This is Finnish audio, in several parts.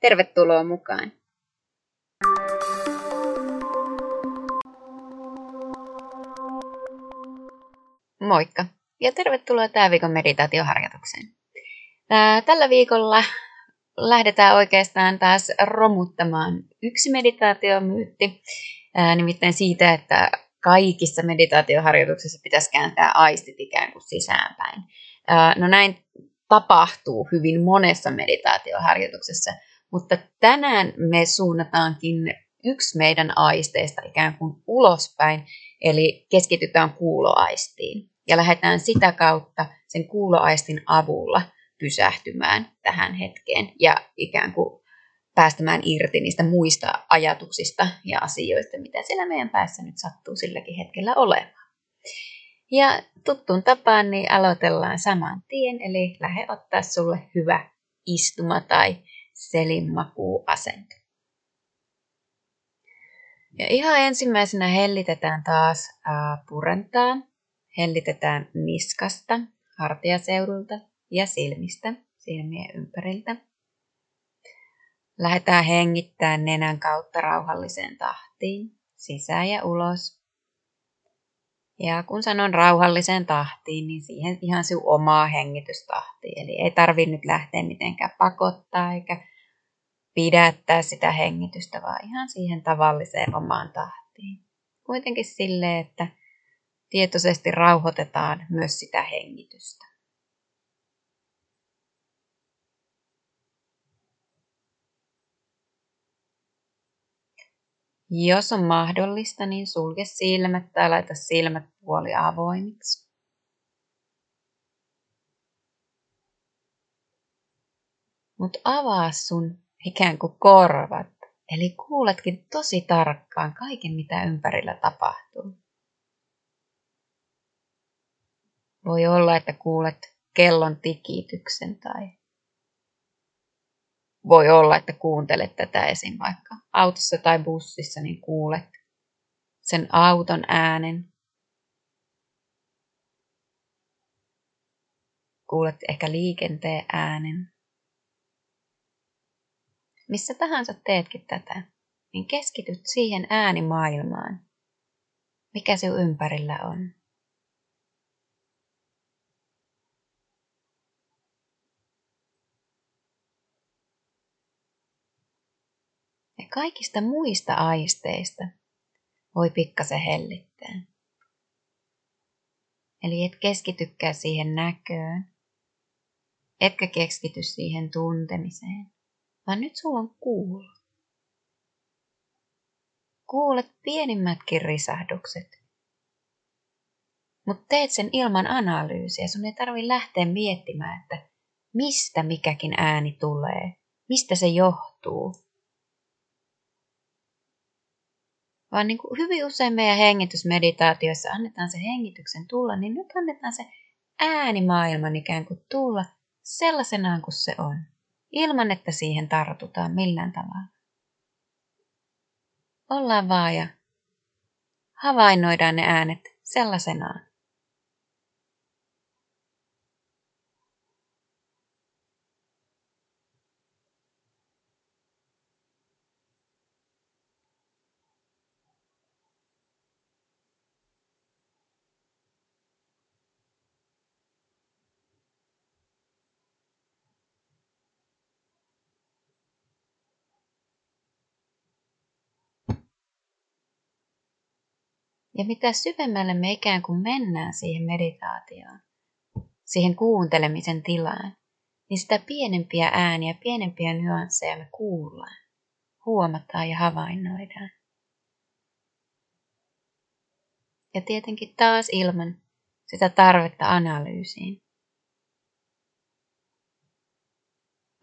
Tervetuloa mukaan! Moikka ja tervetuloa tämän viikon meditaatioharjoitukseen. Tällä viikolla lähdetään oikeastaan taas romuttamaan yksi meditaatiomyytti, nimittäin siitä, että kaikissa meditaatioharjoituksissa pitäisi kääntää aistit ikään kuin sisäänpäin. No näin tapahtuu hyvin monessa meditaatioharjoituksessa, mutta tänään me suunnataankin yksi meidän aisteista ikään kuin ulospäin, eli keskitytään kuuloaistiin ja lähdetään sitä kautta sen kuuloaistin avulla pysähtymään tähän hetkeen ja ikään kuin päästämään irti niistä muista ajatuksista ja asioista, mitä siellä meidän päässä nyt sattuu silläkin hetkellä olemaan. Ja tuttuun tapaan niin aloitellaan saman tien, eli lähde ottaa sulle hyvä istuma tai selinmakuuasento. Ja ihan ensimmäisenä hellitetään taas purantaa, hellitetään niskasta, hartiaseudulta ja silmistä, silmien ympäriltä. Lähdetään hengittämään nenän kautta rauhalliseen tahtiin, sisään ja ulos. Ja kun sanon rauhalliseen tahtiin, niin siihen ihan sinun omaa hengitystahtiin. Eli ei tarvitse nyt lähteä mitenkään pakottaa eikä pidättää sitä hengitystä, vaan ihan siihen tavalliseen omaan tahtiin. Kuitenkin silleen, että tietoisesti rauhoitetaan myös sitä hengitystä. Jos on mahdollista, niin sulje silmät tai laita silmät puoliavoimiksi. Mutta avaa sun ikään kuin korvat, eli kuuletkin tosi tarkkaan kaiken mitä ympärillä tapahtuu. Voi olla, että kuulet kellon tikityksen tai voi olla, että kuuntelet tätä esim. Vaikka autossa tai bussissa, niin kuulet sen auton äänen. Kuulet ehkä liikenteen äänen. Missä tahansa teetkin tätä, niin keskityt siihen äänimaailmaan, mikä sinun ympärillä on. Kaikista muista aisteista voi pikkasen hellittää. Eli et keskitykää siihen näköön, etkä keskity siihen tuntemiseen, vaan nyt sulla on kuulo. Kuulet pienimmätkin risahdukset, mutta teet sen ilman analyysiä. Sun ei tarvitse lähteä miettimään, että mistä mikäkin ääni tulee, mistä se johtuu. Vaan niin kuin hyvin usein meidän hengitysmeditaatioissa annetaan se hengityksen tulla, niin nyt annetaan se äänimaailman ikään kuin tulla sellaisenaan kuin se on, ilman että siihen tartutaan millään tavalla. Ollaan vaan ja havainnoidaan ne äänet sellaisenaan. Ja mitä syvemmälle me ikään kuin mennään siihen meditaatioon, siihen kuuntelemisen tilaan, niin sitä pienempiä ääniä, pienempiä nyansseja me kuullaan, huomataan ja havainnoidaan. Ja tietenkin taas ilman sitä tarvetta analyysiin.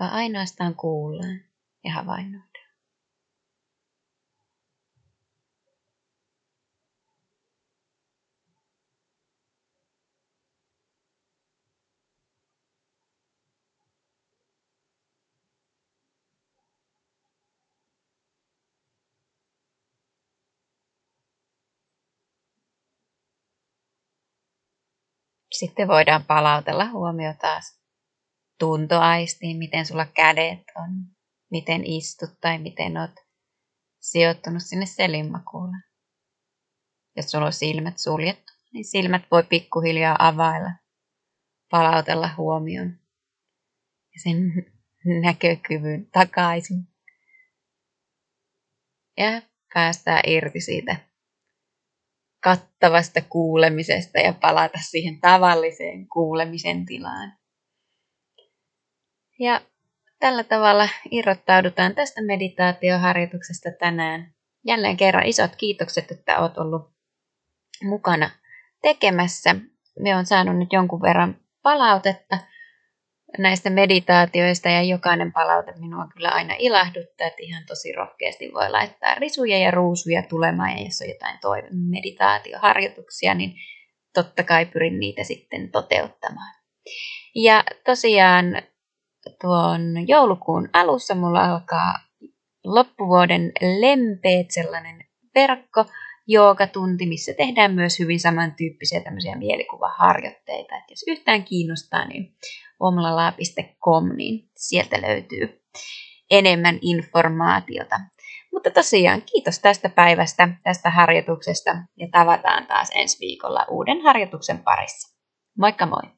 vaan ainoastaan kuullaan ja havainnoidaan. Sitten voidaan palautella huomio taas tuntoaistiin, miten sulla kädet on, miten istut tai miten oot sijoittunut sinne selinmakuulle. Jos sulla on silmät suljettu, niin silmät voi pikkuhiljaa availla, palautella huomion ja sen näkökyvyn takaisin. Ja päästään irti siitä kattavasta kuulemisesta ja palata siihen tavalliseen kuulemisen tilaan. Ja tällä tavalla irrottaudutaan tästä meditaatioharjoituksesta tänään. Jälleen kerran isot kiitokset, että olet ollut mukana tekemässä. Me olen saanut nyt jonkun verran palautetta näistä meditaatioista ja jokainen palaute minua kyllä aina ilahduttaa, että ihan tosi rohkeasti voi laittaa risuja ja ruusuja tulemaan ja jos on jotain meditaatioharjoituksia, niin totta kai pyrin niitä sitten toteuttamaan. Ja tosiaan tuon joulukuun alussa mulla alkaa loppuvuoden lempeät sellainen verkkojoogatunti, missä tehdään myös hyvin samantyyppisiä tämmöisiä mielikuvaharjoitteita, että jos yhtään kiinnostaa, niin omlala.com, niin sieltä löytyy enemmän informaatiota. Mutta tosiaan kiitos tästä päivästä, tästä harjoituksesta ja tavataan taas ensi viikolla uuden harjoituksen parissa. Moikka moi!